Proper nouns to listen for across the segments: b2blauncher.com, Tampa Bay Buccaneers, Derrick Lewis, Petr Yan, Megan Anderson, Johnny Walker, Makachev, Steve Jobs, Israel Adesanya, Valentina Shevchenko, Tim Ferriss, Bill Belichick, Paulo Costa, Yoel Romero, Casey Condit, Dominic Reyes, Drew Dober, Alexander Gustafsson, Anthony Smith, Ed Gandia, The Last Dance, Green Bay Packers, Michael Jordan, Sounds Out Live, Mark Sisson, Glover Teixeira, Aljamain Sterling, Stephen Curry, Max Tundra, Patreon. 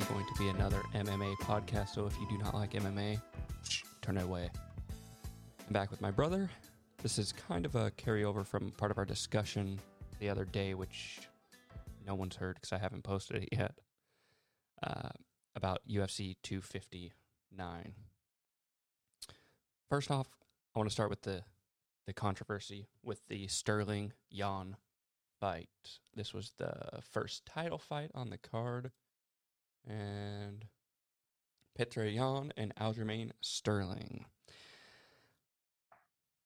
is going to be another MMA podcast, so if you do not like MMA, turn it away. I'm back with my brother. This is kind of a carryover from part of our discussion the other day, which no one's heard because I haven't posted it yet, about UFC 259. First off, I want to start with the controversy with the Sterling Yan fight. This was the first title fight on the card, and Petr Yan and Aljamain Sterling.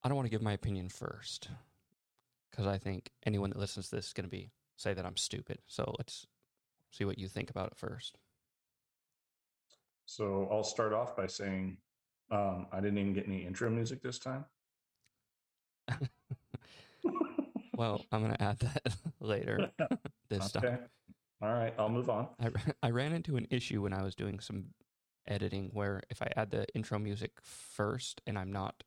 I don't want to give my opinion first, because I think anyone that listens to this is going to say that I'm stupid. So let's see what you think about it first. So I'll start off by saying I didn't even get any intro music this time. Well, I'm going to add that later this time. All right, I'll move on. I ran into an issue when I was doing some editing where if I add the intro music first and I'm not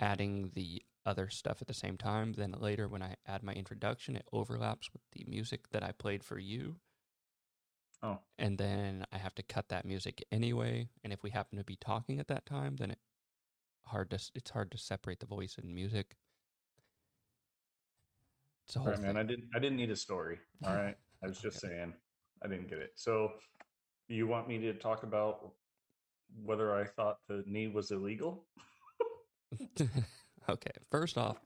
adding the other stuff at the same time, then later when I add my introduction, it overlaps with the music that I played for you. Oh. And then I have to cut that music anyway. And if we happen to be talking at that time, then it's hard to separate the voice and music. All right, man. I didn't need a story. All right. I was just saying I didn't get it. So you want me to talk about whether I thought the knee was illegal? Okay. First off,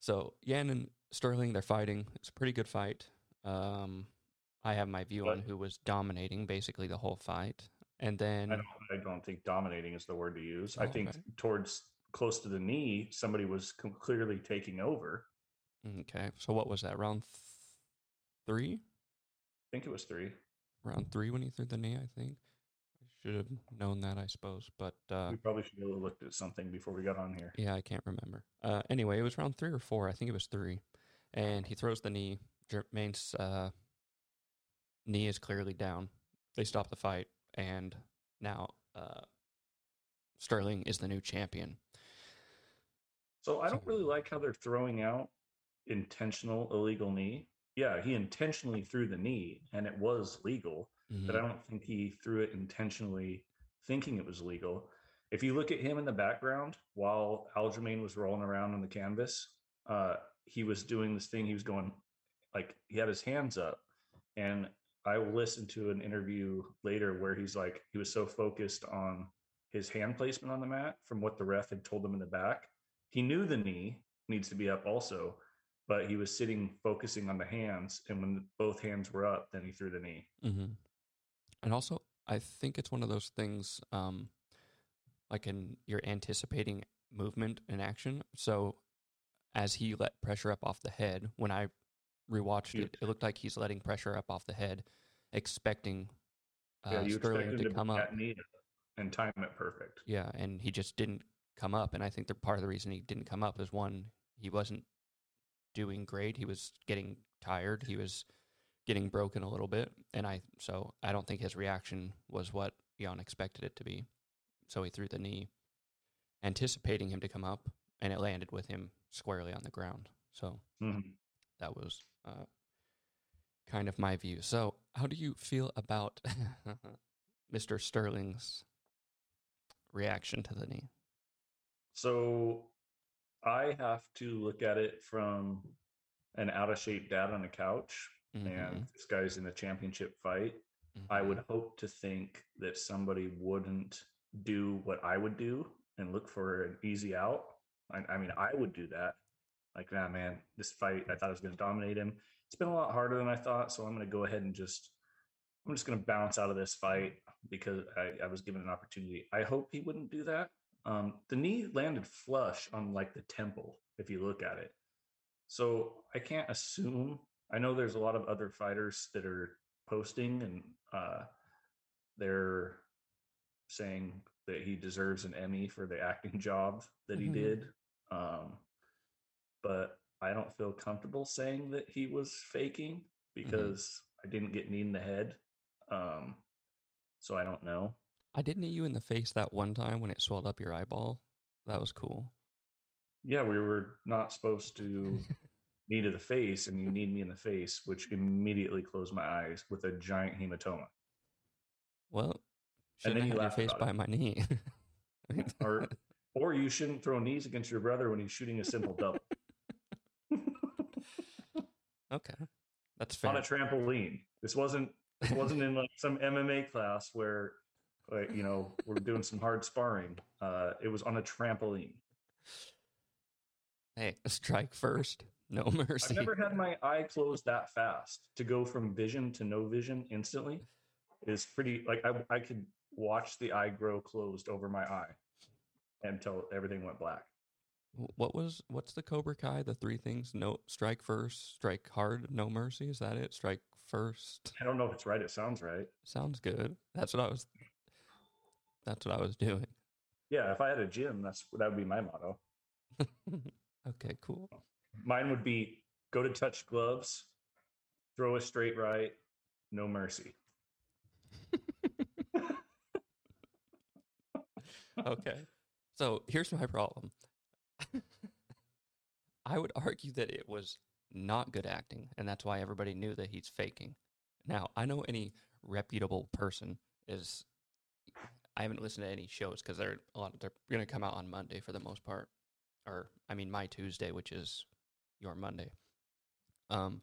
so Yan and Sterling, they're fighting. It's a pretty good fight. I have my view on who was dominating basically the whole fight. And then I don't think dominating is the word to use. Oh, I think towards close to the knee, somebody was clearly taking over. Okay, so what was that, round three? I think it was three. Round three when he threw the knee, I think. I should have known that, I suppose, but... we probably should have looked at something before we got on here. Yeah, I can't remember. Anyway, it was round three or four. I think it was three. And he throws the knee. Jermaine's knee is clearly down. They stop the fight, and now Sterling is the new champion. So I don't really like how they're throwing out intentional illegal knee. Yeah, he intentionally threw the knee and it was legal, but I don't think he threw it intentionally thinking it was legal. If you look at him in the background while Aljamain was rolling around on the canvas, he was doing this thing. He was going like he had his hands up, and I listened to an interview later where he's like he was so focused on his hand placement on the mat from what the ref had told him in the back. He knew the knee needs to be up also, but he was sitting, focusing on the hands, and when both hands were up, then he threw the knee. Mm-hmm. And also, I think it's one of those things, like you're anticipating movement and action. So as he let pressure up off the head, when I rewatched it looked like he's letting pressure up off the head, expecting Sterling to come up and time it perfect. Yeah, and he just didn't come up. And I think part of the reason he didn't come up is one, he wasn't doing great. He was getting tired. He was getting broken a little bit. And so I don't think his reaction was what Yan expected it to be. So he threw the knee, anticipating him to come up, and it landed with him squarely on the ground. So that was kind of my view. So how do you feel about Mr. Sterling's reaction to the knee? So I have to look at it from an out-of-shape dad on a couch, and this guy's in a championship fight. I would hope to think that somebody wouldn't do what I would do and look for an easy out. I mean, I would do that. Like, nah, man, this fight, I thought I was going to dominate him. It's been a lot harder than I thought, so I'm going to go ahead and I'm just going to bounce out of this fight because I was given an opportunity. I hope he wouldn't do that. The knee landed flush on like the temple, if you look at it. So I can't assume. I know there's a lot of other fighters that are posting and they're saying that he deserves an Emmy for the acting job that he did. But I don't feel comfortable saying that he was faking because I didn't get kneed in the head. So I don't know. I did knee you in the face that one time when it swelled up your eyeball. That was cool. Yeah, we were not supposed to me to the face and you kneed me in the face, which immediately closed my eyes with a giant hematoma. Well, shouldn't and then you laughed your face by my knee. or you shouldn't throw knees against your brother when he's shooting a simple double. Okay, that's fair. On a trampoline. This wasn't in like some MMA class where, you know, we're doing some hard sparring. It was on a trampoline. Hey, a strike first, no mercy. I've never had my eye closed that fast. To go from vision to no vision instantly is pretty. Like I could watch the eye grow closed over my eye until everything went black. What's the Cobra Kai? The three things: no strike first, strike hard, no mercy. Is that it? Strike first. I don't know if it's right. It sounds right. Sounds good. That's what I was doing. Yeah, if I had a gym, that would be my motto. Okay, cool. Mine would be go to touch gloves, throw a straight right, no mercy. Okay, so here's my problem. I would argue that it was not good acting, and that's why everybody knew that he's faking. Now, I know any reputable person is... I haven't listened to any shows because they're going to come out on Monday for the most part. Or, I mean, my Tuesday, which is your Monday. And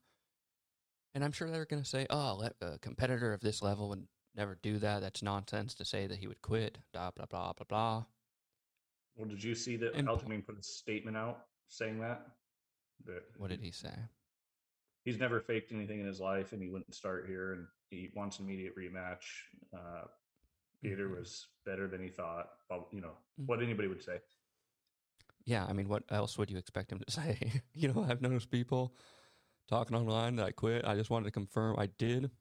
I'm sure they're going to say, oh, a competitor of this level would never do that. That's nonsense to say that he would quit, blah, blah, blah, blah, blah. Well, did you see that Aljamain put a statement out saying that? What did he say? He's never faked anything in his life, and he wouldn't start here, and he wants an immediate rematch. Peter was better than he thought. You know, what anybody would say. Yeah, I mean, what else would you expect him to say? You know, I've noticed people talking online that I quit. I just wanted to confirm I did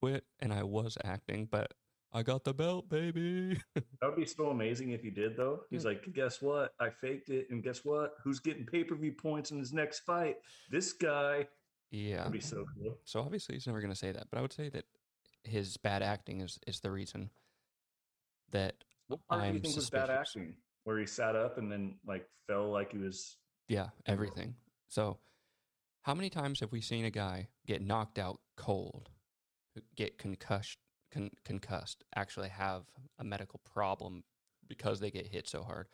quit, and I was acting, but I got the belt, baby. That would be so amazing if you did, though. He's like, guess what? I faked it, and guess what? Who's getting pay-per-view points in his next fight? This guy. Yeah. That would be so cool. So, obviously, he's never going to say that, but I would say that his bad acting is the reason that what part I'm do you think suspicious. Was bad acting? Where he sat up and then like fell like he was... Yeah, everything. So how many times have we seen a guy get knocked out cold, get concussed, actually have a medical problem because they get hit so hard?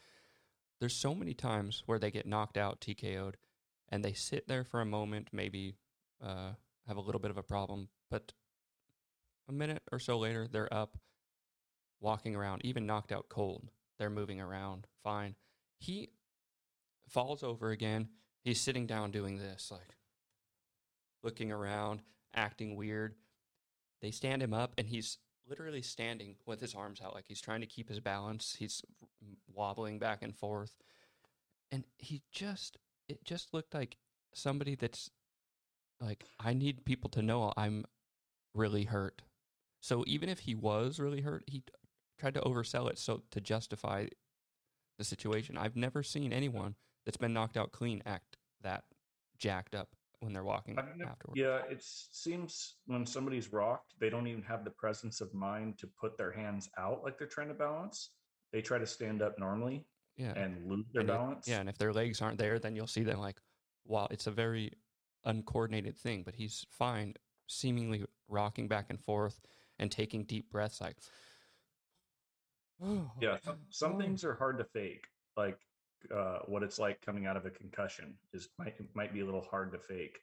There's so many times where they get knocked out, TKO'd, and they sit there for a moment, maybe have a little bit of a problem, but a minute or so later, they're up, walking around, even knocked out cold. They're moving around fine. He falls over again. He's sitting down doing this, like looking around, acting weird. They stand him up, and he's literally standing with his arms out, like he's trying to keep his balance. He's wobbling back and forth. And it just looked like somebody that's like, I need people to know I'm really hurt. So even if he was really hurt, he tried to oversell it so to justify the situation. I've never seen anyone that's been knocked out clean act that jacked up when they're walking afterwards. Yeah, it seems when somebody's rocked, they don't even have the presence of mind to put their hands out like they're trying to balance. They try to stand up normally and lose their balance. And if their legs aren't there, then you'll see them like, wow, it's a very uncoordinated thing, but he's fine, seemingly rocking back and forth and taking deep breaths like... Yeah, some things are hard to fake, like what it's like coming out of a concussion might be a little hard to fake.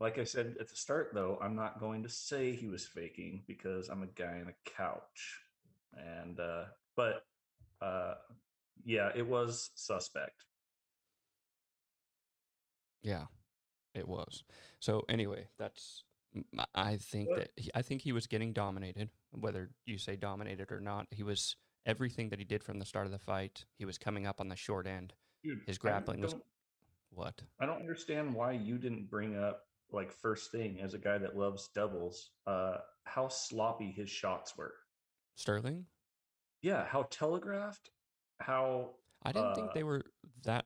Like I said at the start, though, I'm not going to say he was faking because I'm a guy on a couch. And yeah, it was suspect. Yeah, it was. So anyway, I think he was getting dominated, whether you say dominated or not. He was everything that he did from the start of the fight. He was coming up on the short end. Dude, his grappling was what? I don't understand why you didn't bring up like first thing as a guy that loves doubles, how sloppy his shots were. Sterling? Yeah, how telegraphed? I didn't think they were that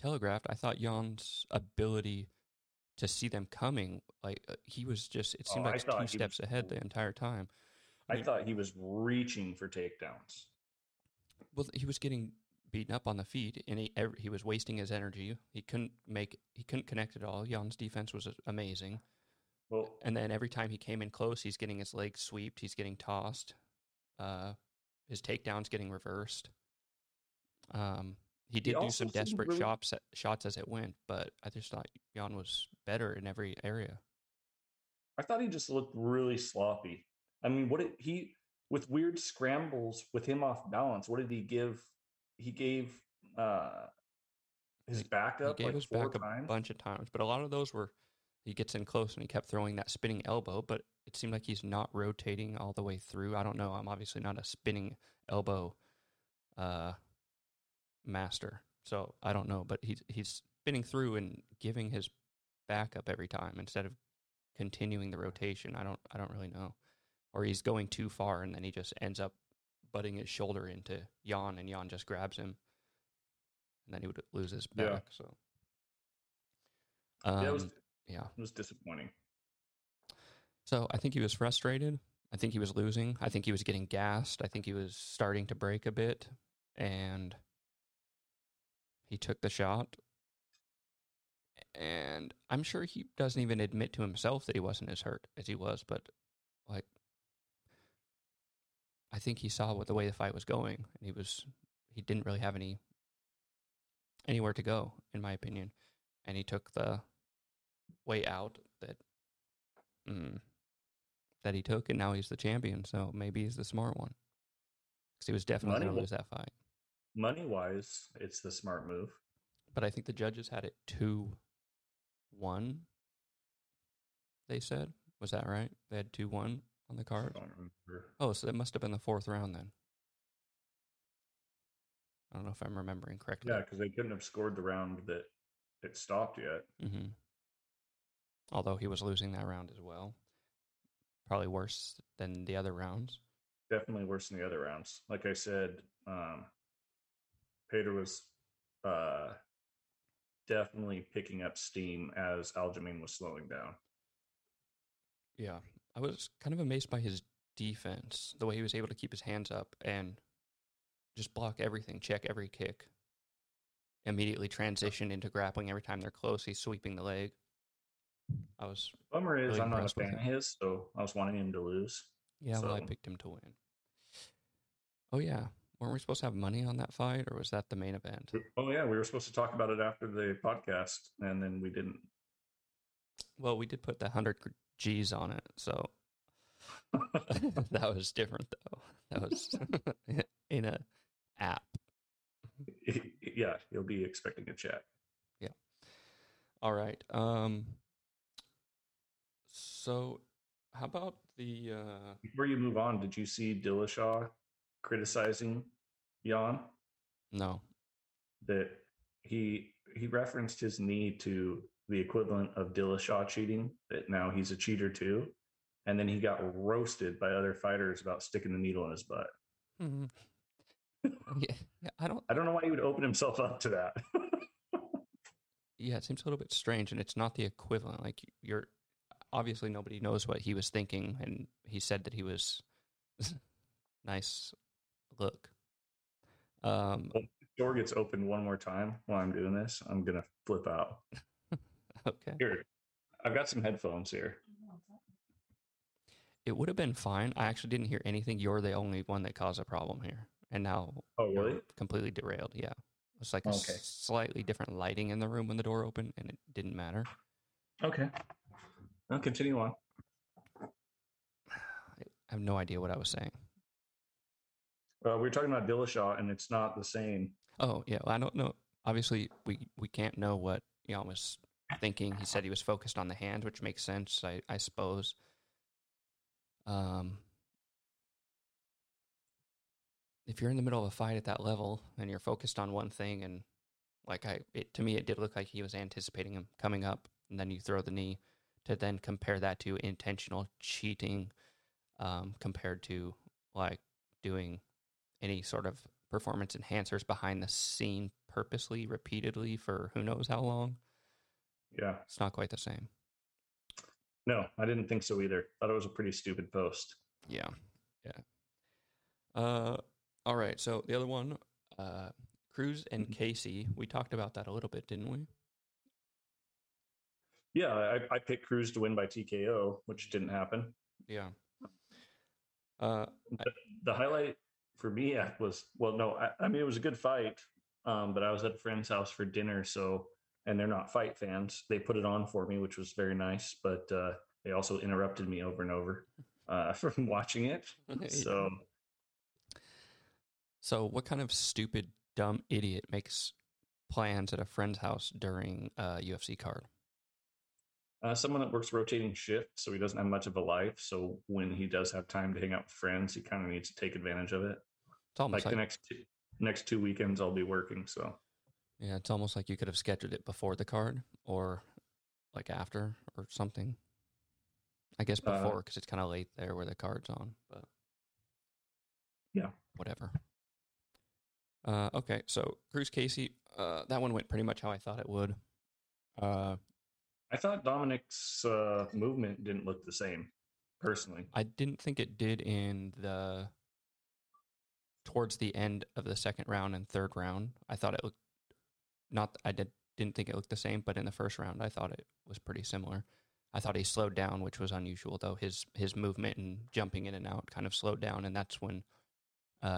telegraphed. I thought Jan's ability to see them coming, like he was just, it seemed like two steps ahead the entire time. I thought he was reaching for takedowns. Well, he was getting beaten up on the feet, and he was wasting his energy. He couldn't connect at all. Jan's defense was amazing. Well, and then every time he came in close, he's getting his legs sweeped. He's getting tossed. His takedowns getting reversed. He did do some desperate shots as it went, but I just thought Jan was better in every area. I thought he just looked really sloppy. I mean, with weird scrambles with him off balance, what did he give? He gave his backup like four times. A bunch of times, but a lot of those were he gets in close and he kept throwing that spinning elbow, but it seemed like he's not rotating all the way through. I don't know. I'm obviously not a spinning elbow master, so I don't know, but he's spinning through and giving his backup every time instead of continuing the rotation. I don't really know. Or he's going too far and then he just ends up butting his shoulder into Jan, and Jan just grabs him, and then he would lose his back. Yeah. So it was disappointing. So I think he was frustrated. I think he was losing. I think he was getting gassed. I think he was starting to break a bit, and he took the shot. And I'm sure he doesn't even admit to himself that he wasn't as hurt as he was, but like, I think he saw what the way the fight was going, and he didn't really have anywhere to go, in my opinion, and he took the way out that he took, and now he's the champion. So maybe he's the smart one, because he was definitely going to lose that fight. Money wise, it's the smart move. But I think the judges had it 2-1. They said, was that right? They had 2-1. On the card? I don't remember. Oh, so that must have been the fourth round then. I don't know if I'm remembering correctly. Yeah, because they couldn't have scored the round that it stopped yet. Mm-hmm. Although he was losing that round as well. Probably worse than the other rounds. Definitely worse than the other rounds. Like I said, Petr was definitely picking up steam as Aljamain was slowing down. Yeah. I was kind of amazed by his defense, the way he was able to keep his hands up and just block everything, check every kick, immediately transition into grappling every time they're close. He's sweeping the leg. Bummer is really I'm not a fan of his, so I was wanting him to lose. Yeah, so. Well, I picked him to win. Oh, yeah. Weren't we supposed to have money on that fight, or was that the main event? Oh, yeah. We were supposed to talk about it after the podcast, and then we didn't. Well, we did put the 100 G's on it, so that was different though. That was in a app. Yeah, you'll be expecting a check. Yeah. All right. So how about the before you move on, did you see Dillashaw criticizing Jan? No. That he referenced his knee to the equivalent of Dillashaw cheating, that now he's a cheater too. And then he got roasted by other fighters about sticking the needle in his butt. Mm-hmm. Yeah, I don't know why he would open himself up to that. Yeah, it seems a little bit strange, and it's not the equivalent. Like, you're obviously nobody knows what he was thinking, and he said that he was nice look. If the door gets opened one more time while I'm doing this, I'm gonna flip out. Okay. Here, I've got some headphones here. It would have been fine. I actually didn't hear anything. You're the only one that caused a problem here. And now really? You're completely derailed. Yeah. It's like slightly different lighting in the room when the door opened, and it didn't matter. Okay. I'll continue on. I have no idea what I was saying. We were talking about Dillashaw, and it's not the same. Oh, yeah. Well, I don't know. Obviously, we can't know what Jan was thinking. He said he was focused on the hand, which makes sense, I suppose. If you're in the middle of a fight at that level and you're focused on one thing, and to me it did look like he was anticipating him coming up, and then you throw the knee, to then compare that to intentional cheating, compared to like doing any sort of performance enhancers behind the scene purposely, repeatedly for who knows how long. Yeah. It's not quite the same. No, I didn't think so either. Thought it was a pretty stupid post. Yeah. All right. So the other one, Cruz and Casey, we talked about that a little bit, didn't we? Yeah, I picked Cruz to win by TKO, which didn't happen. Yeah. The highlight for me was, well, no, I mean, it was a good fight, but I was at a friend's house for dinner, so, and they're not fight fans. They put it on for me, which was very nice, but they also interrupted me over and over from watching it. So. So what kind of stupid, dumb idiot makes plans at a friend's house during a UFC card? Someone that works rotating shift, so he doesn't have much of a life. So when he does have time to hang out with friends, he kind of needs to take advantage of it. It's almost like the next two weekends I'll be working. So yeah, it's almost like you could have scheduled it before the card or like after or something. I guess before because it's kind of late there where the card's on. But yeah, whatever. Okay, so Cruz Casey, that one went pretty much how I thought it would. I thought Dominic's movement didn't look the same, personally. I didn't think it did towards the end of the second round and third round. I thought it looked didn't think it looked the same, but in the first round, I thought it was pretty similar. I thought he slowed down, which was unusual, though. His movement and jumping in and out kind of slowed down, and that's when,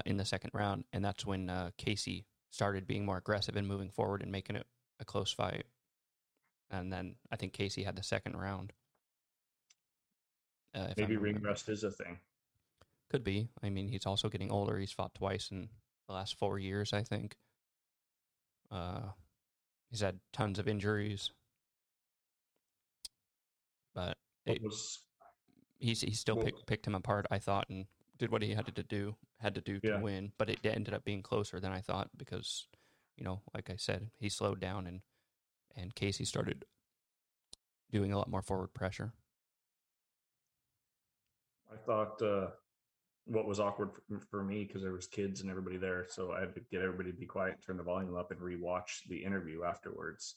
in the second round, and that's when Casey started being more aggressive and moving forward and making it a close fight. And then I think Casey had the second round. Maybe ring rust is a thing. Could be. I mean, he's also getting older. He's fought twice in the last 4 years, I think. He's had tons of injuries. But he still picked him apart, I thought, and did what he had to do to win. But it ended up being closer than I thought because, you know, like I said, he slowed down and Casey started doing a lot more forward pressure. I thought what was awkward for me, because there was kids and everybody there, so I had to get everybody to be quiet, turn the volume up, and rewatch the interview afterwards,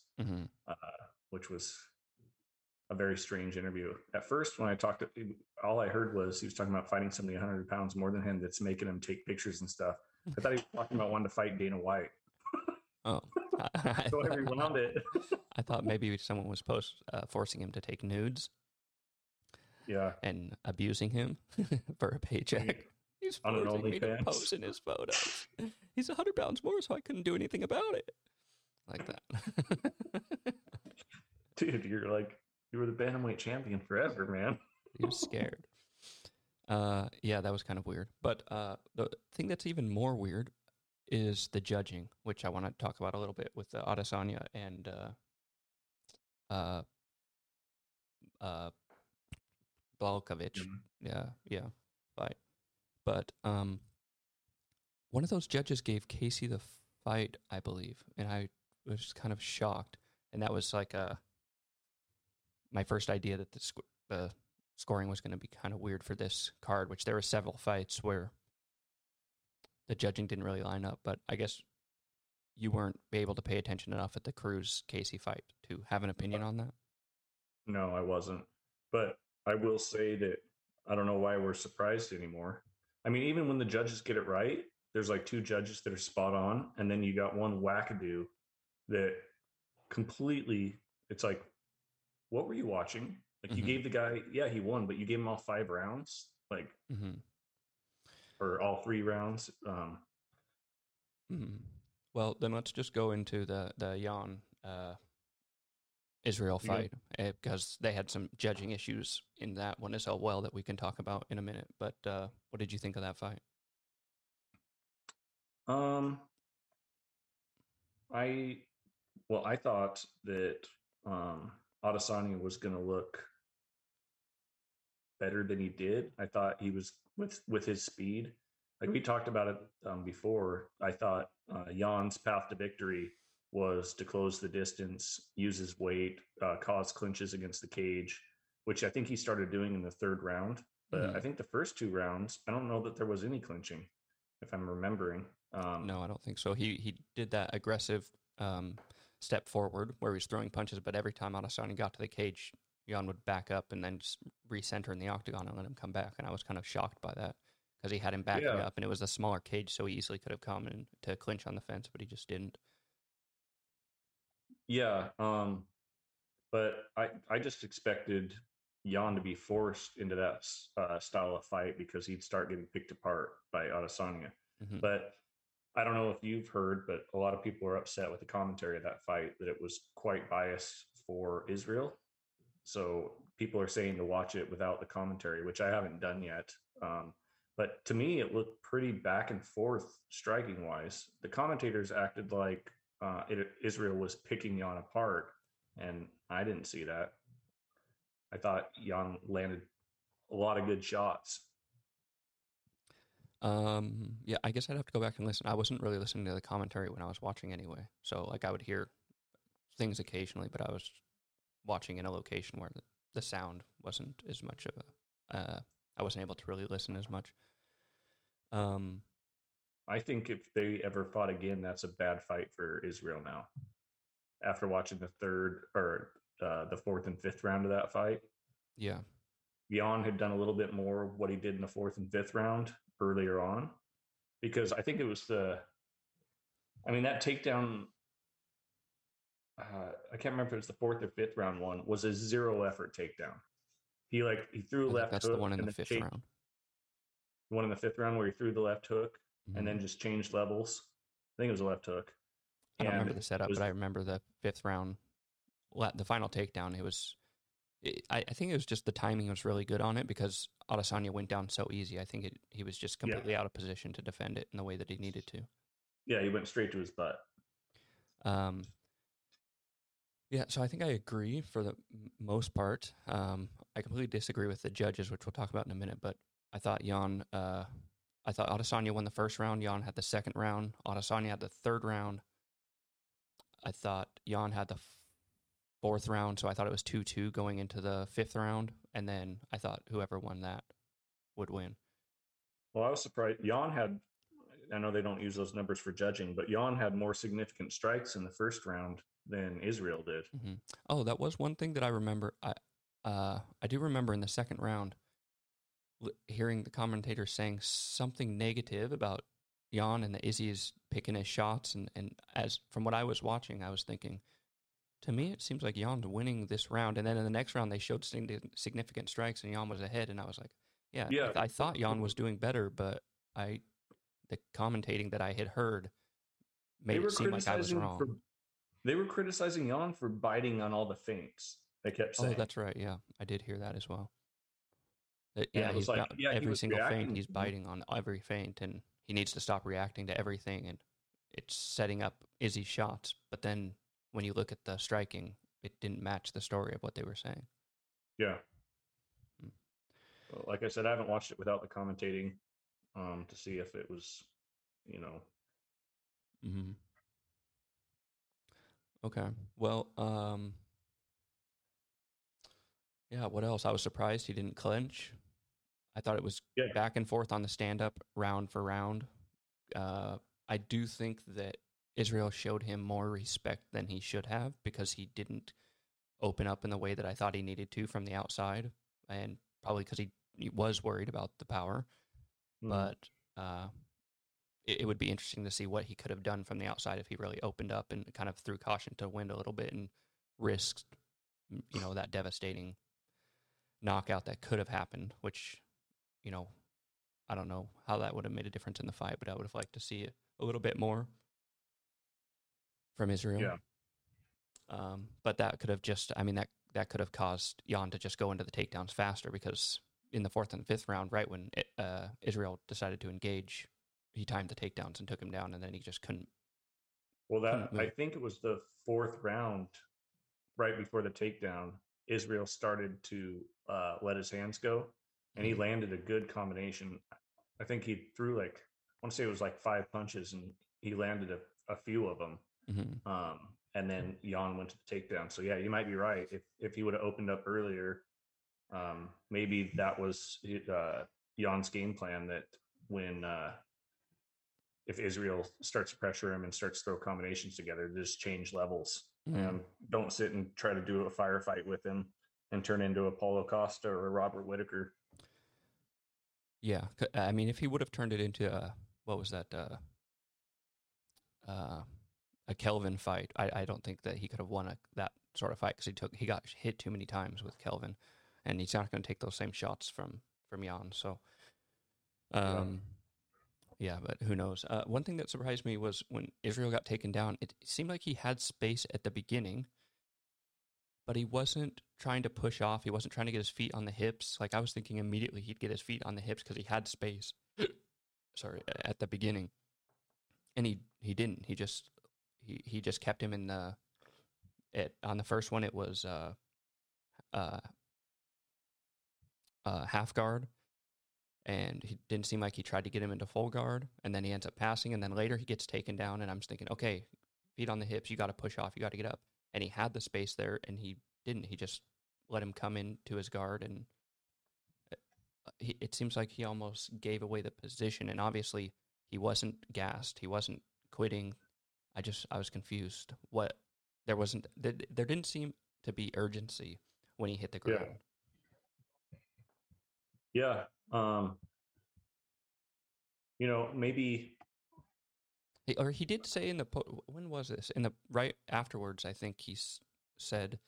which was a very strange interview. At first, when I talked to him, all I heard was he was talking about fighting somebody 100 pounds more than him that's making him take pictures and stuff. I thought he was talking about wanting to fight Dana White. Oh, so I rewound it. I thought maybe someone was forcing him to take nudes. Yeah, and abusing him for a paycheck. He's forcing me to pose in his photos. He's 100 pounds more, so I couldn't do anything about it. Like that, dude. You were the bantamweight champion forever, man. He was scared. Yeah, that was kind of weird. But the thing that's even more weird is the judging, which I want to talk about a little bit with Adesanya and Błachowicz. Mm-hmm. Yeah. Fight. But one of those judges gave Casey the fight, I believe, and I was kind of shocked. And that was like my first idea that the scoring was going to be kind of weird for this card, which there were several fights where the judging didn't really line up, but I guess you weren't able to pay attention enough at the Cruz-Casey fight to have an opinion on that? No, I wasn't. But I will say that I don't know why we're surprised anymore. I mean, even when the judges get it right, there's like two judges that are spot on, and then you got one wackadoo that completely, it's like, what were you watching? Like, you gave the guy, he won, but you gave him all 5 rounds? Like... Mm-hmm. Or all 3 rounds. Well, then let's just go into the Jan Israel fight, because they had some judging issues in that one as well that we can talk about in a minute. But what did you think of that fight? I thought that Adesanya was going to look better than he did. I thought he was with his speed. Like we talked about it before. I thought Jan's path to victory was to close the distance, use his weight, cause clinches against the cage, which I think he started doing in the third round. But I think the first 2 rounds, I don't know that there was any clinching, if I'm remembering. No, I don't think so. He did that aggressive step forward where he's throwing punches, but every time Adesanya got to the cage, Jan would back up and then just recenter in the octagon and let him come back. And I was kind of shocked by that because he had him backing up, and it was a smaller cage, so he easily could have come in to clinch on the fence, but he just didn't. Yeah, but I just expected Jan to be forced into that style of fight because he'd start getting picked apart by Adesanya. Mm-hmm. But I don't know if you've heard, but a lot of people are upset with the commentary of that fight, that it was quite biased for Israel. So people are saying to watch it without the commentary, which I haven't done yet. But to me, it looked pretty back and forth striking wise. The commentators acted like Israel was picking Jan apart, and I didn't see that. I thought Jan landed a lot of good shots. Yeah, I guess I'd have to go back and listen. I wasn't really listening to the commentary when I was watching anyway. So, like, I would hear things occasionally, but I was watching in a location where the sound wasn't as much of a... I wasn't able to really listen as much. I think if they ever fought again, that's a bad fight for Israel now. After watching the third... or the fourth and fifth round of that fight. Yeah. Jan had done a little bit more of what he did in the fourth and fifth round earlier on, because I think it was that takedown, I can't remember if it was the fourth or fifth round one, was a zero effort takedown. He threw a left hook. That's the one in the fifth round. The one in the fifth round where he threw the left hook and then just changed levels. I think it was a left hook. I don't remember the setup, but I remember the fifth round. The final takedown, I think it was just the timing was really good on it because Adesanya went down so easy. I think he was just completely out of position to defend it in the way that he needed to. Yeah, he went straight to his butt. Yeah, so I think I agree for the most part. I completely disagree with the judges, which we'll talk about in a minute, but I thought I thought Adesanya won the first round, Jan had the second round, Adesanya had the third round. I thought Jan had the fourth round, so I thought it was 2-2 going into the fifth round, and then I thought whoever won that would win. Well, I was surprised. Jan had, I know they don't use those numbers for judging, but Jan had more significant strikes in the first round than Israel did. Mm-hmm. Oh, that was one thing that I remember. I do remember in the second round hearing the commentator saying something negative about Jan and the Izzy's picking his shots, and as from what I was watching, I was thinking, to me, it seems like Jan's winning this round. And then in the next round, they showed significant strikes, and Jan was ahead. And I was like, I thought Jan was doing better, but the commentating that I had heard made it seem like I was wrong. They were criticizing Jan for biting on all the feints, they kept saying. Oh, that's right, yeah. I did hear that as well. Every single feint, he's biting on every feint, and he needs to stop reacting to everything, and it's setting up Izzy's shots. But then... when you look at the striking, it didn't match the story of what they were saying. Yeah. Well, like I said, I haven't watched it without the commentating to see if it was, Mm-hmm. Okay. Well, what else? I was surprised he didn't clinch. I thought it was back and forth on the stand-up round for round. I do think that Israel showed him more respect than he should have because he didn't open up in the way that I thought he needed to from the outside, and probably because he was worried about the power. Mm. But it would be interesting to see what he could have done from the outside if he really opened up and kind of threw caution to the wind a little bit and risked, that devastating knockout that could have happened, which, I don't know how that would have made a difference in the fight, but I would have liked to see it a little bit more from Israel. Yeah. But that could have that could have caused Jan to just go into the takedowns faster, because in the fourth and fifth round, right when Israel decided to engage, he timed the takedowns and took him down, and then he just couldn't. Well, I think it was the fourth round, right before the takedown, Israel started to let his hands go, and he landed a good combination. I think he threw I want to say it was five punches, and he landed a few of them. Mm-hmm. And then Jan went to the takedown. So yeah, you might be right. If he would have opened up earlier, maybe that was Jan's game plan, that when if Israel starts to pressure him and starts to throw combinations together, just change levels. Mm-hmm. Don't sit and try to do a firefight with him and turn into a Paulo Costa or a Robert Whitaker. Yeah, I mean, if he would have turned it into a, what was that, a Kelvin fight, I don't think that he could have won that sort of fight because he got hit too many times with Kelvin, and he's not going to take those same shots from Jan. So, yeah, but who knows? One thing that surprised me was when Israel got taken down, it seemed like he had space at the beginning, but he wasn't trying to push off. He wasn't trying to get his feet on the hips. Like, I was thinking immediately he'd get his feet on the hips because he had space. Sorry, at the beginning. And he didn't. He just kept him in the... On the first one, it was half guard. And he didn't seem like he tried to get him into full guard. And then he ends up passing. And then later he gets taken down. And I'm just thinking, okay, feet on the hips. You got to push off. You got to get up. And he had the space there, and he didn't. He just let him come into his guard, and it seems like he almost gave away the position. And obviously, he wasn't gassed. He wasn't quitting. I was confused. There didn't seem to be urgency when he hit the ground. Yeah. Maybe. Or he did say in the when was this? In the right afterwards, I think he said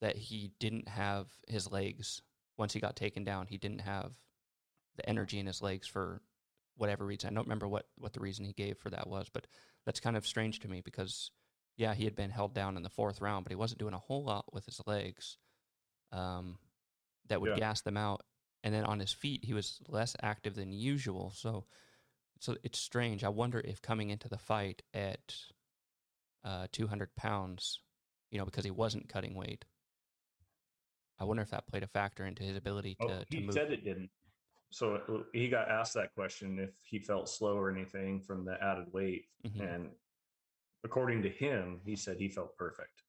that he didn't have his legs once he got taken down. He didn't have the energy in his legs for whatever reason. I don't remember what the reason he gave for that was, but that's kind of strange to me because, yeah, he had been held down in the fourth round, but he wasn't doing a whole lot with his legs that would gas them out. And then on his feet, he was less active than usual. So it's strange. I wonder if coming into the fight at 200 pounds, because he wasn't cutting weight, I wonder if that played a factor into his ability to move. He said it didn't. So he got asked that question if he felt slow or anything from the added weight. Mm-hmm. And according to him, he said he felt perfect.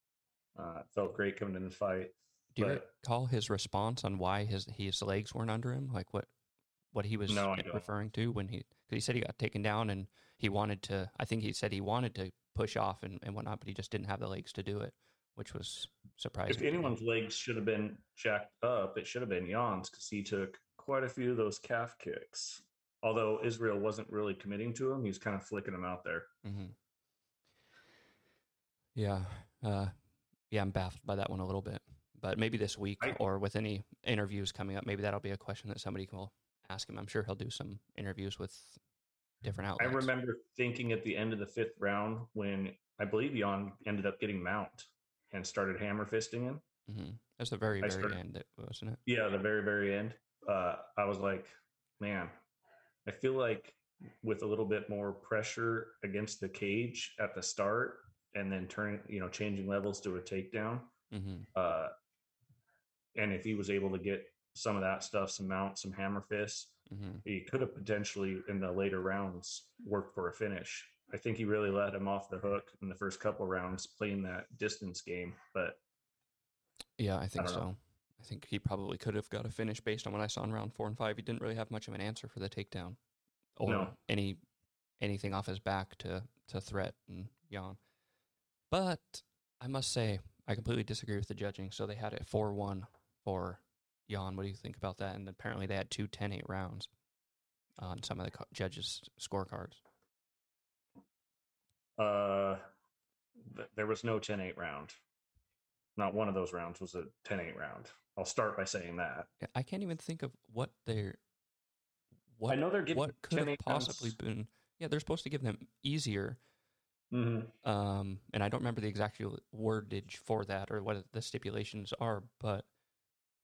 Felt great coming into the fight. Do you recall his response on why his legs weren't under him? Like what he was referring to when he... He said he got taken down and he wanted to, I think he said he wanted to push off and whatnot, but he just didn't have the legs to do it, which was surprising. If anyone's legs should have been jacked up, it should have been Jan's because he took quite a few of those calf kicks. Although Israel wasn't really committing to him, he was kind of flicking them out there. Mm-hmm. Yeah. I'm baffled by that one a little bit, but maybe this week or with any interviews coming up, maybe that'll be a question that somebody will ask him. I'm sure he'll do some interviews with different outlets. I remember thinking at the end of the fifth round when I believe Jan ended up getting mount and started hammer fisting him. Mm-hmm. That's the very, very end, wasn't it? Yeah, the very, very end. I was like, man, I feel like with a little bit more pressure against the cage at the start and then changing levels to a takedown. Mm-hmm. And if he was able to get some of that stuff, some mount, some hammer fists. Mm-hmm. He could have potentially, in the later rounds, worked for a finish. I think he really let him off the hook in the first couple rounds playing that distance game. But yeah, I think so. I think he probably could have got a finish based on what I saw in round 4 and 5. He didn't really have much of an answer for the takedown or anything off his back to threaten Jan. But I must say, I completely disagree with the judging. So they had it 4-1 for Jan, what do you think about that? And apparently they had two 10-8 rounds on some of the judges' scorecards. There was no 10-8 round. Not one of those rounds was a 10-8 round. I'll start by saying that. I can't even think of what they're... What, I know they're giving what could have possibly rounds. Been... Yeah, they're supposed to give them easier. Mm-hmm. And I don't remember the exact wordage for that or what the stipulations are, but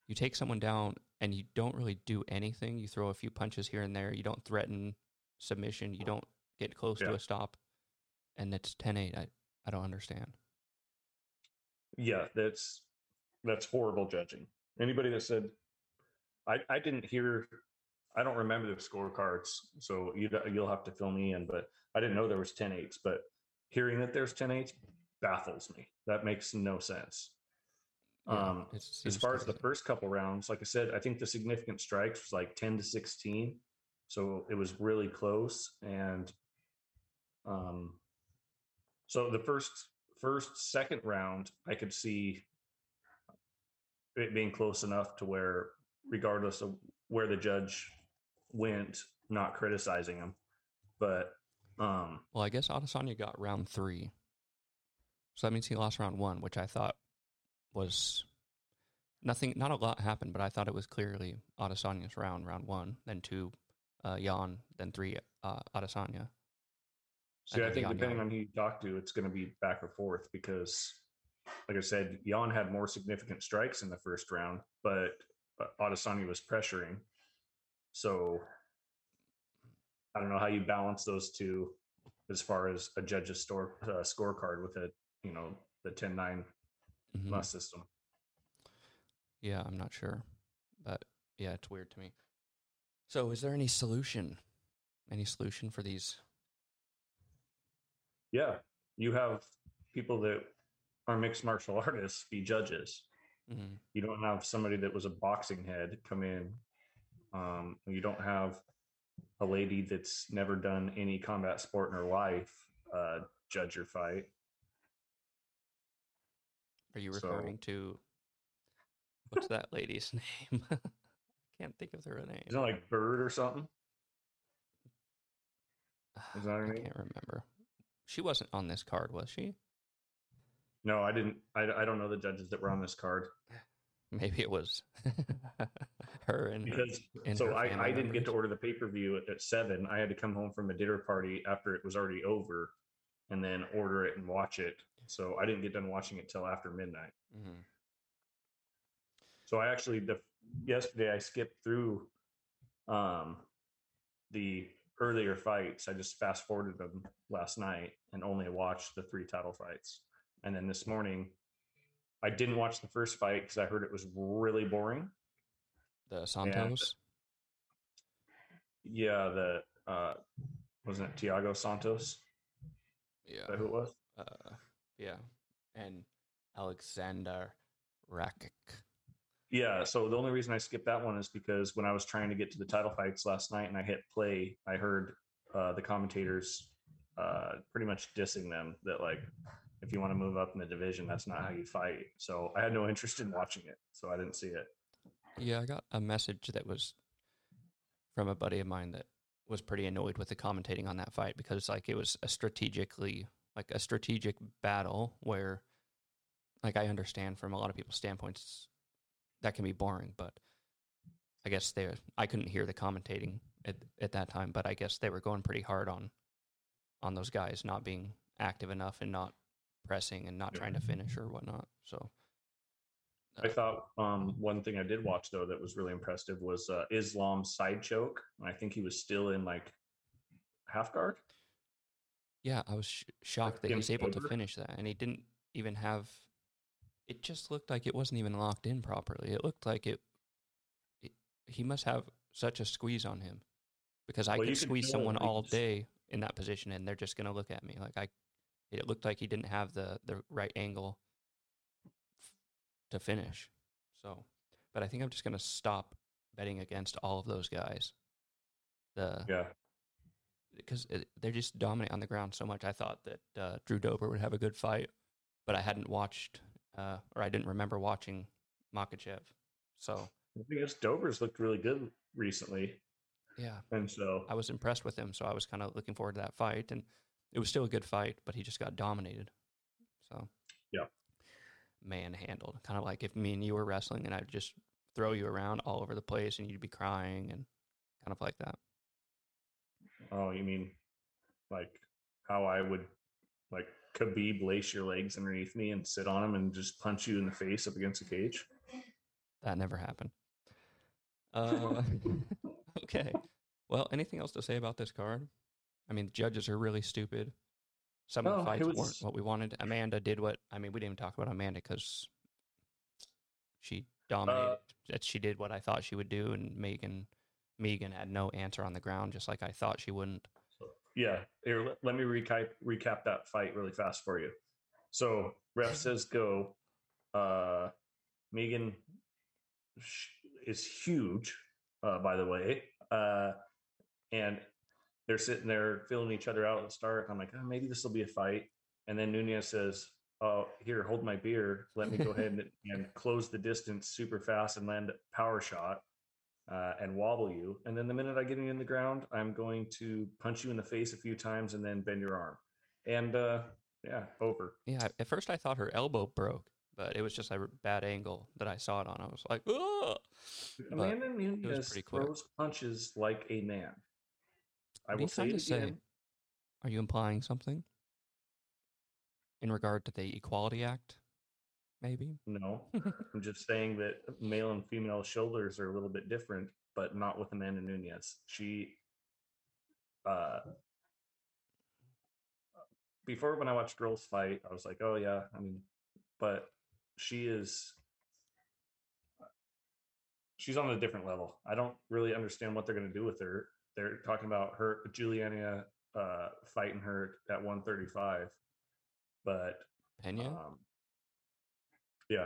you take someone down and you don't really do anything. You throw a few punches here and there. You don't threaten submission. You don't get close to a stop. And it's 10-8. I don't understand. Yeah, that's horrible judging. Anybody that said, I didn't hear, I don't remember the scorecards, so you'll have to fill me in, but I didn't know there was 10-8s, but hearing that there's 10-8s baffles me. That makes no sense. Yeah, as far as the first couple rounds, like I said, I think the significant strikes was like 10 to 16. So it was really close. And so the second round, I could see it being close enough to where regardless of where the judge went not criticizing him, but well, I guess Adesanya got round 3, so that means he lost round 1, which I thought was nothing. Not a lot happened, but I thought it was clearly Adesanya's round. Round 1, then 2, Yan, then 3, Adesanya. See, I think depending on who you talk to, it's going to be back and forth because, like I said, Yan had more significant strikes in the first round, but Adesanya was pressuring. So I don't know how you balance those two as far as a judge's scorecard with a, you know, the 10-9 must system. Yeah, I'm not sure. But yeah, it's weird to me. So is there any solution? Any solution for these? Yeah. You have people that are mixed martial artists be judges. Mm-hmm. You don't have somebody that was a boxing head come in. You don't have a lady that's never done any combat sport in her life judge your fight. Are you referring to... What's that lady's name? I can't think of her name. Is it like Bird or something? Is that her name? I can't remember. She wasn't on this card, was she? No, I didn't. I don't know the judges that were on this card. Maybe it was her and because and so her I didn't members. Get to order the pay-per-view at 7. I had to come home from a dinner party after it was already over and then order it and watch it. So I didn't get done watching it till after midnight. Mm-hmm. So I actually, yesterday I skipped through the earlier fights. I just fast forwarded them last night and only watched the 3 title fights. And then this morning, I didn't watch the first fight because I heard it was really boring. The Santos? And, yeah, the, wasn't it Thiago Santos? Yeah. Is that who it was? Yeah. And Alexander Rakic. Yeah, so the only reason I skipped that one is because when I was trying to get to the title fights last night and I hit play, I heard the commentators pretty much dissing them that, like, if you want to move up in the division, that's not how you fight. So I had no interest in watching it, so I didn't see it. Yeah, I got a message that was from a buddy of mine that was pretty annoyed with the commentating on that fight because, like, it was a strategic battle where, like, I understand from a lot of people's standpoints, that can be boring, but I guess I couldn't hear the commentating at that time, but I guess they were going pretty hard on those guys not being active enough and not pressing and not trying to finish or whatnot. So I thought one thing I did watch, though, that was really impressive was Islam's side choke. I think he was still in, like, half guard. Yeah, I was shocked that he was able to finish that, and he didn't even have... It just looked like it wasn't even locked in properly. It looked like he must have such a squeeze on him because I could squeeze someone all day in that position and they're just going to look at me. It looked like he didn't have the right angle to finish. So, but I think I'm just going to stop betting against all of those guys. Because they're just dominant on the ground so much. I thought that Drew Dober would have a good fight, but I hadn't watched... or I didn't remember watching Makachev. So I guess Dober's looked really good recently. Yeah. And so I was impressed with him. So I was kind of looking forward to that fight. And it was still a good fight, but he just got dominated. So, yeah. Manhandled. Kind of like if me and you were wrestling and I'd just throw you around all over the place and you'd be crying and kind of like that. Oh, you mean like how I would like. Khabib lace your legs underneath me and sit on him and just punch you in the face up against the cage? That never happened. Okay. Well, anything else to say about this card? I mean, the judges are really stupid. Some of the fights weren't what we wanted. Amanda did we didn't even talk about Amanda because she dominated. She did what I thought she would do, and Megan had no answer on the ground, just like I thought she wouldn't. Yeah, here, let me recap that fight really fast for you. So, ref says go. Megan is huge, by the way. And they're sitting there feeling each other out at the start. I'm like, maybe this will be a fight. And then Nunes says, oh, here, hold my beer. Let me go ahead and close the distance super fast and land a power shot. and wobble you. And then the minute I get you in the ground, I'm going to punch you in the face a few times and then bend your arm. And yeah, over. Yeah. At first I thought her elbow broke, but it was just a bad angle that I saw it on. I was like, oh, Amanda Nunes throws punches like a man. I will say it again. Are you implying something in regard to the Equality Act? Maybe. No, I'm just saying that male and female shoulders are a little bit different, but not with Amanda Nunes. She, before when I watched girls fight, I was like, oh yeah, I mean, but she's on a different level. I don't really understand what they're going to do with her. They're talking about her, Julianna, fighting her at 135, but Peña. Yeah,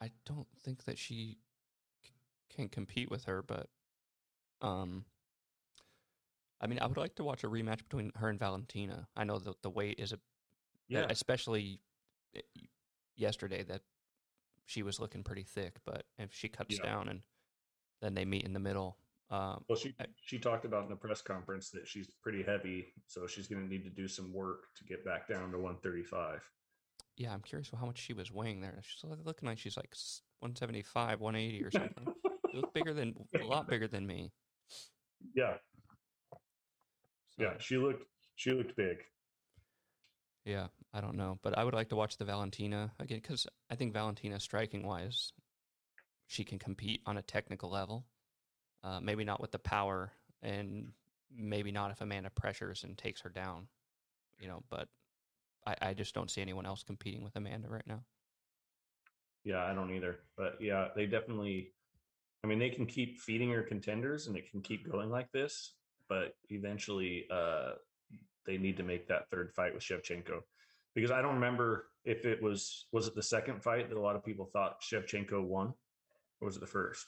I don't think that she can compete with her, but I mean, I would like to watch a rematch between her and Valentina. I know that the weight is especially yesterday that she was looking pretty thick, but if she cuts down and then they meet in the middle. Well, she talked about in the press conference that she's pretty heavy, so she's going to need to do some work to get back down to 135. Yeah, I'm curious how much she was weighing there. She's looking like she's like 175, 180 or something. She looked a lot bigger than me. Yeah. So, yeah, she looked big. Yeah, I don't know, but I would like to watch the Valentina again because I think Valentina, striking wise, she can compete on a technical level. Maybe not with the power, and maybe not if Amanda pressures and takes her down, you know. But I just don't see anyone else competing with Amanda right now. Yeah, I don't either. But yeah, they definitely, I mean, they can keep feeding her contenders and it can keep going like this, but eventually they need to make that third fight with Shevchenko. Because I don't remember if it was it the second fight that a lot of people thought Shevchenko won, or was it the first?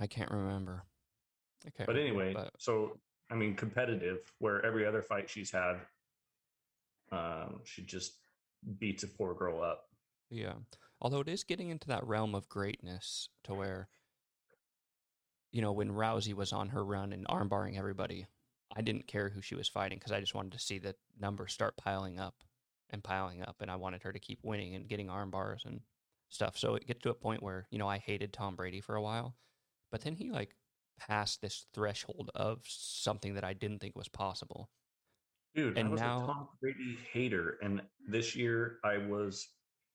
I can't remember. So, I mean, competitive, where every other fight she's had, she just beats a poor girl up. Yeah. Although it is getting into that realm of greatness to where, you know, when Rousey was on her run and armbarring everybody, I didn't care who she was fighting because I just wanted to see the numbers start piling up. And I wanted her to keep winning and getting armbars and stuff. So it gets to a point where, you know, I hated Tom Brady for a while, but then he like passed this threshold of something that I didn't think was possible. Dude, and I was a Tom Brady hater, and this year I was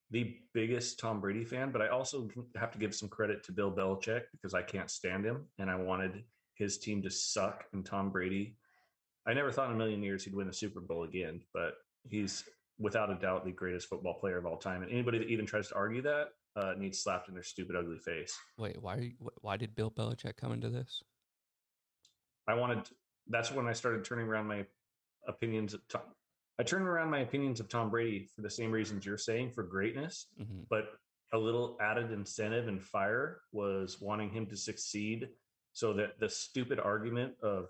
the biggest Tom Brady fan, but I also have to give some credit to Bill Belichick because I can't stand him, and I wanted his team to suck, and Tom Brady, I never thought in a million years he'd win a Super Bowl again, but he's without a doubt the greatest football player of all time, and anybody that even tries to argue that needs slapped in their stupid, ugly face. Wait, why did Bill Belichick come into this? That's when I started turning around my opinions of Tom. I turned around my opinions of Tom Brady for the same reasons you're saying, for greatness, but a little added incentive and fire was wanting him to succeed, so that the stupid argument of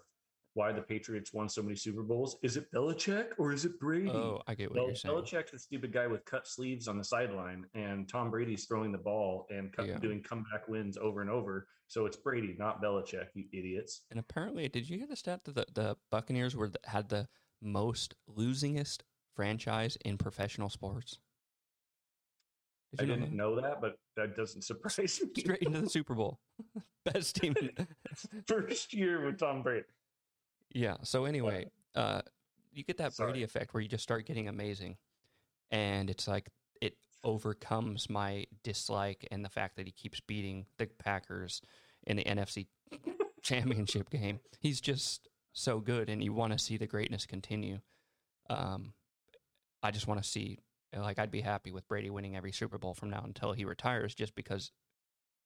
why the Patriots won so many Super Bowls, is it Belichick or is it Brady? Oh, I get what you're saying. Belichick's the stupid guy with cut sleeves on the sideline, and Tom Brady's throwing the ball and doing comeback wins over and over. So it's Brady, not Belichick, you idiots. And apparently, did you hear the stat that the Buccaneers had the most losingest franchise in professional sports? I didn't know that, but that doesn't surprise me. Straight into the Super Bowl. Best team. First year with Tom Brady. Yeah. So anyway, you get that Brady effect where you just start getting amazing, and it's like it overcomes my dislike and the fact that he keeps beating the Packers in the NFC championship game. He's just so good, and you want to see the greatness continue. I just want to see, like, I'd be happy with Brady winning every Super Bowl from now until he retires, just because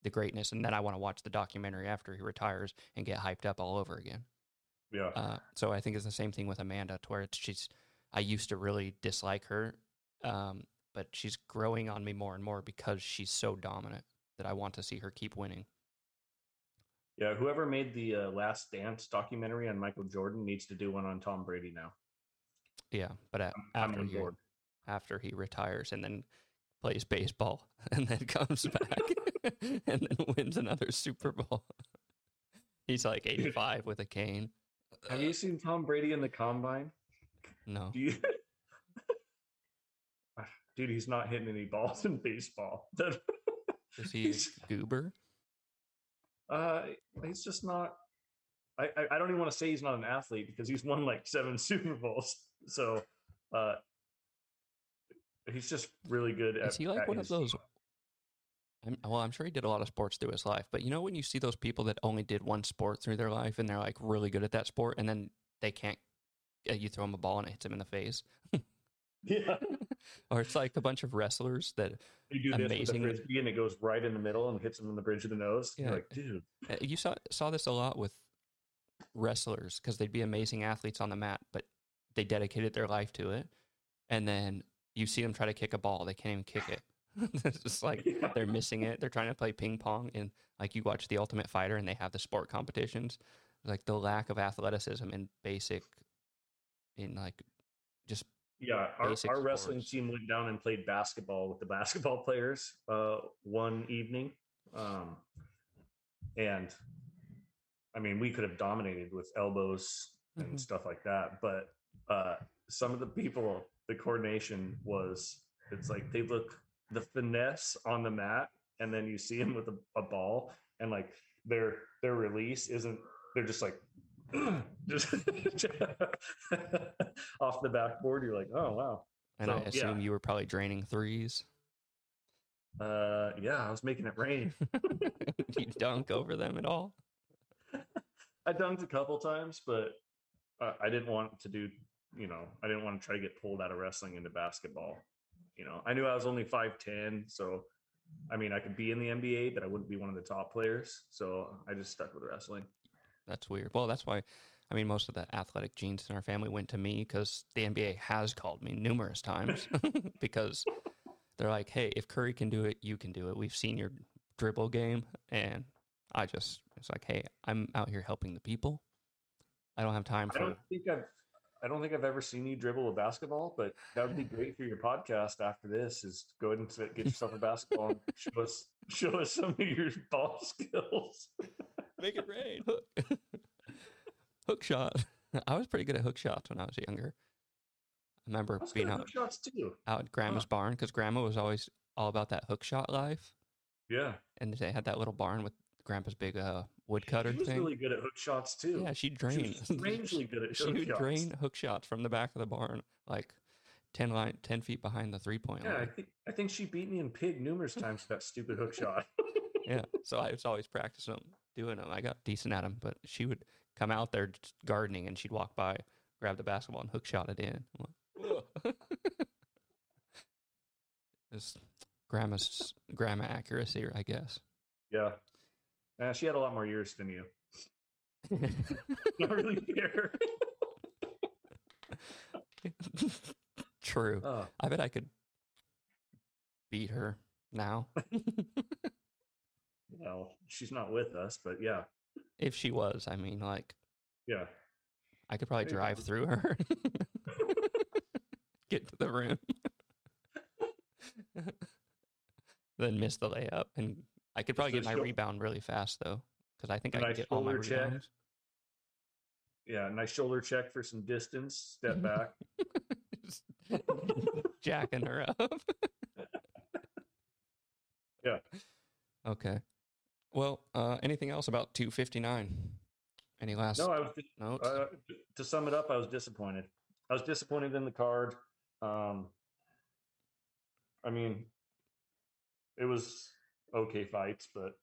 the greatness, and then I want to watch the documentary after he retires and get hyped up all over again. Yeah. So I think it's the same thing with Amanda, to where I used to really dislike her, but she's growing on me more and more because she's so dominant that I want to see her keep winning. Yeah, whoever made the Last Dance documentary on Michael Jordan needs to do one on Tom Brady now. Yeah, but after he retires, and then plays baseball, and then comes back and then wins another Super Bowl. He's like 85 with a cane. Have you seen Tom Brady in the combine? No. Dude, he's not hitting any balls in baseball. Is he a goober? He's just not. I don't even want to say he's not an athlete because he's won like 7 Super Bowls. So he's just really good at. Is he like one of those? I'm sure he did a lot of sports through his life, but you know when you see those people that only did one sport through their life and they're like really good at that sport, and then they can't. You throw him a ball and it hits him in the face. Yeah. Or it's like a bunch of wrestlers that you do this amazing with the frisbee and it goes right in the middle and hits them in the bridge of the nose. Yeah. You're like, dude. You saw this a lot with wrestlers because they'd be amazing athletes on the mat, but they dedicated their life to it. And then you see them try to kick a ball. They can't even kick it. It's just like they're missing it. They're trying to play ping pong. And like you watch The Ultimate Fighter and they have the sport competitions. Like the lack of athleticism in basic, in like just. Yeah, our wrestling team went down and played basketball with the basketball players one evening. And, I mean, we could have dominated with elbows and stuff like that. But some of the people, the coordination was, it's like they look the finesse on the mat, and then you see them with a ball, and, like, their release isn't, they're just like, just off the backboard, you're like, oh wow. And so, I assume you were probably draining threes. I was making it rain. Did you dunk over them at all? I dunked a couple times, but I didn't want to do. I didn't want to try to get pulled out of wrestling into basketball. I knew I was only 5'10", so I mean, I could be in the NBA, but I wouldn't be one of the top players. So I just stuck with wrestling. That's weird. Well, that's why, I mean, most of the athletic genes in our family went to me because the NBA has called me numerous times because they're like, hey, if Curry can do it, you can do it. We've seen your dribble game. And it's like, hey, I'm out here helping the people. I don't have time for I don't think I've ever seen you dribble a basketball, but that would be great for your podcast after this is go ahead and get yourself a basketball and show us some of your ball skills. Make it rain. Hook shot. I was pretty good at hook shots when I was younger. I remember being out at Grandma's barn because Grandma was always all about that hook shot life. Yeah. And they had that little barn with Grandpa's big woodcutter thing. She was really good at hook shots too. Yeah, she drained. She was strangely good at hook shots. She would drain hook shots from the back of the barn, like 10 feet behind the 3-point line. Yeah, I think she beat me in pig numerous times for that stupid hook shot. Yeah, so I was always practicing doing them. I got decent at them, but she would come out there gardening and she'd walk by, grab the basketball and hook shot it in. I'm like, whoa. It's grandma accuracy, I guess. Yeah. She had a lot more years than you. Not really fair. True. I bet I could beat her now. Well, she's not with us, but yeah. If she was, I mean, like... Yeah. I could probably drive through her. Get to the rim. Then miss the layup and... I could probably get my rebound really fast, though, because I think I could get all my rebounds. Yeah, nice shoulder check for some distance. Step back. Jacking her up. Yeah. Okay. Well, anything else about 259? Any last notes? To sum it up, I was disappointed. I was disappointed in the card. I mean, it was... okay fights, but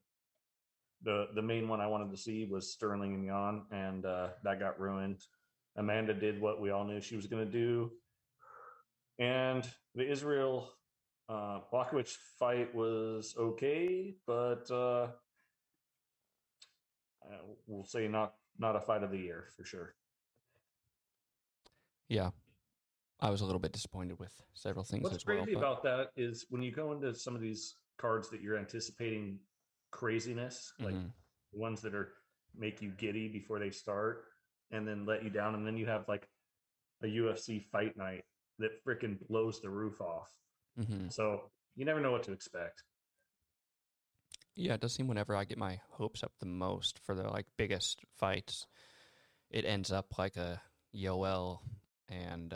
the main one I wanted to see was Sterling and Yan, and that got ruined. Amanda did what we all knew she was going to do, and the Israel Błachowicz fight was okay, but we'll say not a fight of the year for sure. Yeah. I was a little bit disappointed with several things. What's crazy about that is when you go into some of these cards that you're anticipating craziness, like ones that are make you giddy before they start and then let you down, and then you have like a UFC fight night that freaking blows the roof off. So you never know what to expect. Yeah, it does seem whenever I get my hopes up the most for the like biggest fights, it ends up like a Yoel and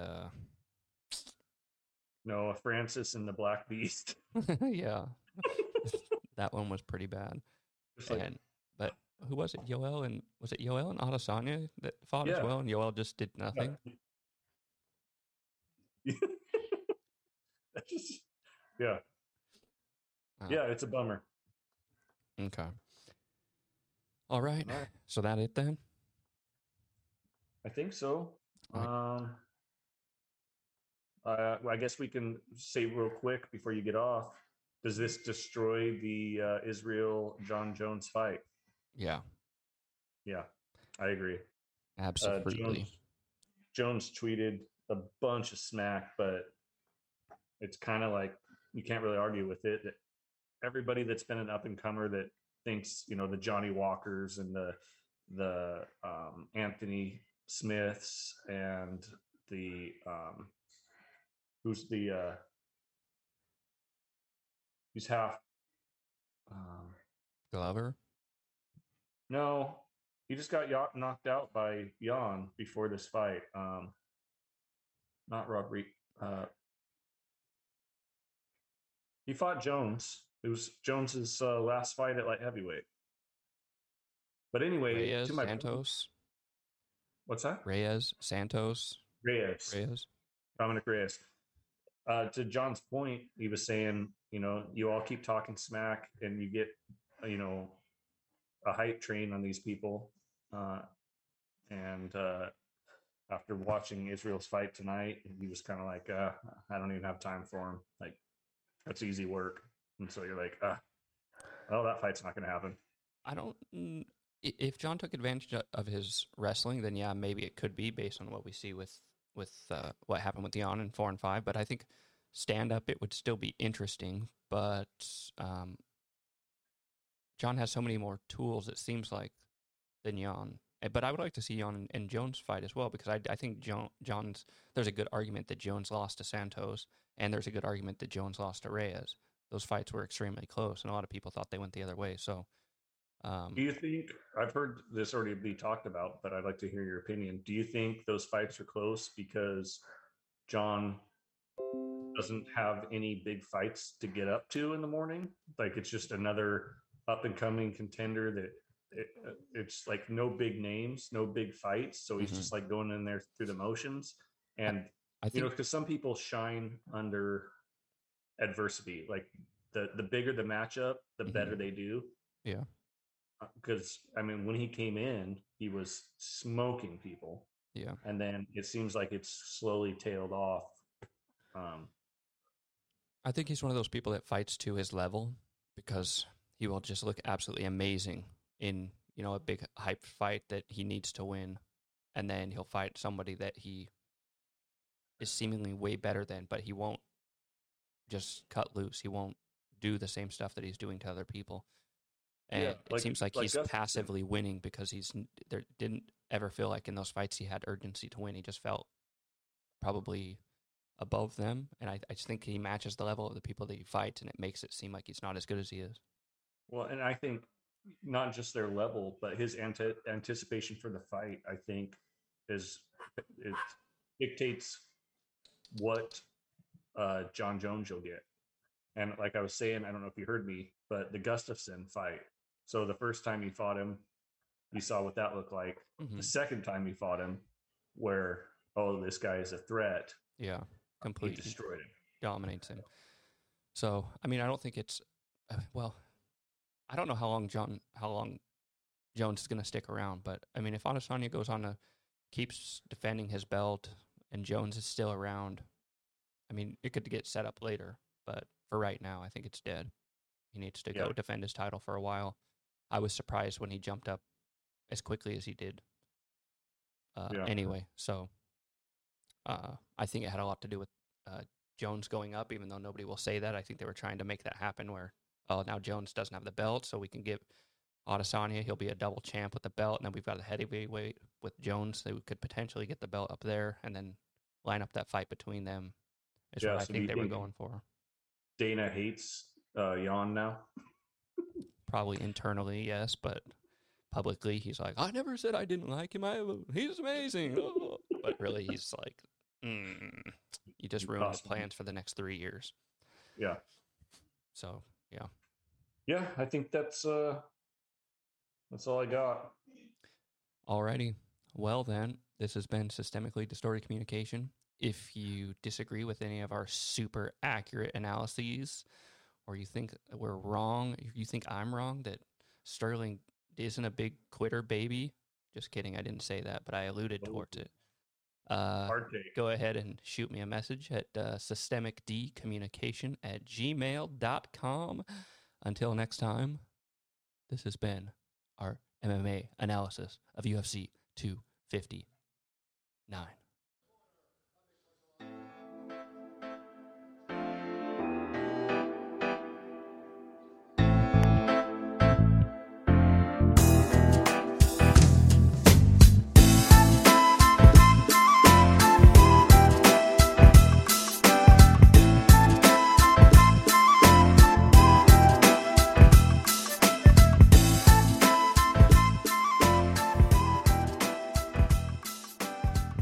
no, Francis and the Black Beast. Yeah, that one was pretty bad. Like, and but who was it? Yoel and was it Yoel and Adesanya that fought as well, and Yoel just did nothing. Yeah, it's a bummer. Okay. All right. So that it then? I think so. Right. I guess we can say real quick before you get off, does this destroy the Israel Jon Jones fight? Yeah. Yeah, I agree. Absolutely. Jones tweeted a bunch of smack, but it's kind of like you can't really argue with it. Everybody that's been an up-and-comer that thinks, you know, the Johnny Walkers and the Anthony Smiths and the Glover? No, he just got knocked out by Jan before this fight. Not Robert. He fought Jones. It was Jones's last fight at light heavyweight. But anyway, Reyes, Santos. What's that? Reyes, Santos. Reyes. Dominic Reyes. To John's point, he was saying, you know, you all keep talking smack and you get, you know, a hype train on these people. After watching Israel's fight tonight, he was kind of like, I don't even have time for him. Like, that's easy work. And so you're like, that fight's not going to happen. If John took advantage of his wrestling, then yeah, maybe it could be based on what we see with what happened with Jan in 4 and 5. But I think stand up, it would still be interesting. But John has so many more tools, it seems like, than Jan. But I would like to see Jan and Jones fight as well, because I think John's, there's a good argument that Jones lost to Santos, and there's a good argument that Jones lost to Reyes. Those fights were extremely close, and a lot of people thought they went the other way. So, do you think, I've heard this already be talked about, but I'd like to hear your opinion. Do you think those fights are close because John doesn't have any big fights to get up to in the morning? Like, it's just another up-and-coming contender that it's like no big names, no big fights. So he's just like going in there through the motions. And, I think, you know, because some people shine under adversity, like the bigger the matchup, the better they do. Yeah, because I mean, when he came in, he was smoking people. Yeah, and then it seems like it's slowly tailed off. I think he's one of those people that fights to his level, because he will just look absolutely amazing in, you know, a big hype fight that he needs to win, and then he'll fight somebody that he is seemingly way better than, but he won't just cut loose. He won't do the same stuff that he's doing to other people. And it seems like he's passively winning, because there didn't ever feel like in those fights he had urgency to win. He just felt probably above them. And I just think he matches the level of the people that he fights, and it makes it seem like he's not as good as he is. Well, and I think not just their level, but his anticipation for the fight, I think, dictates what Jon Jones you'll get. And like I was saying, I don't know if you heard me, but the Gustafsson fight. So the first time he fought him, you saw what that looked like. The second time he fought him, where, this guy is a threat. Yeah, completely. He destroyed him. Dominates him. So, I mean, I don't think it's, I don't know how long Jones is going to stick around. But, I mean, if Adesanya goes on to keeps defending his belt and Jones is still around, I mean, it could get set up later, but for right now, I think it's dead. He needs to go defend his title for a while. I was surprised when he jumped up as quickly as he did. Anyway, so I think it had a lot to do with Jones going up, even though nobody will say that. I think they were trying to make that happen where, now Jones doesn't have the belt, so we can give Adesanya, he'll be a double champ with the belt, and then we've got a heavyweight with Jones, so we could potentially get the belt up there and then line up that fight between them. Is what I think they were going for. Dana hates Jan now? Probably internally, yes, but publicly he's like, I never said I didn't like him. He's amazing. Oh. But really, he's like, you just ruined his plans for the next 3 years. Yeah. So, yeah. Yeah, I think that's all I got. Alrighty. Well, then, this has been Systemically Distorted Communication. If you disagree with any of our super accurate analyses, or you think we're wrong, you think I'm wrong, that Sterling isn't a big quitter baby. Just kidding. I didn't say that, but I alluded towards it. Go ahead and shoot me a message at systemicdcommunication@gmail.com. Until next time, this has been our MMA analysis of UFC 259.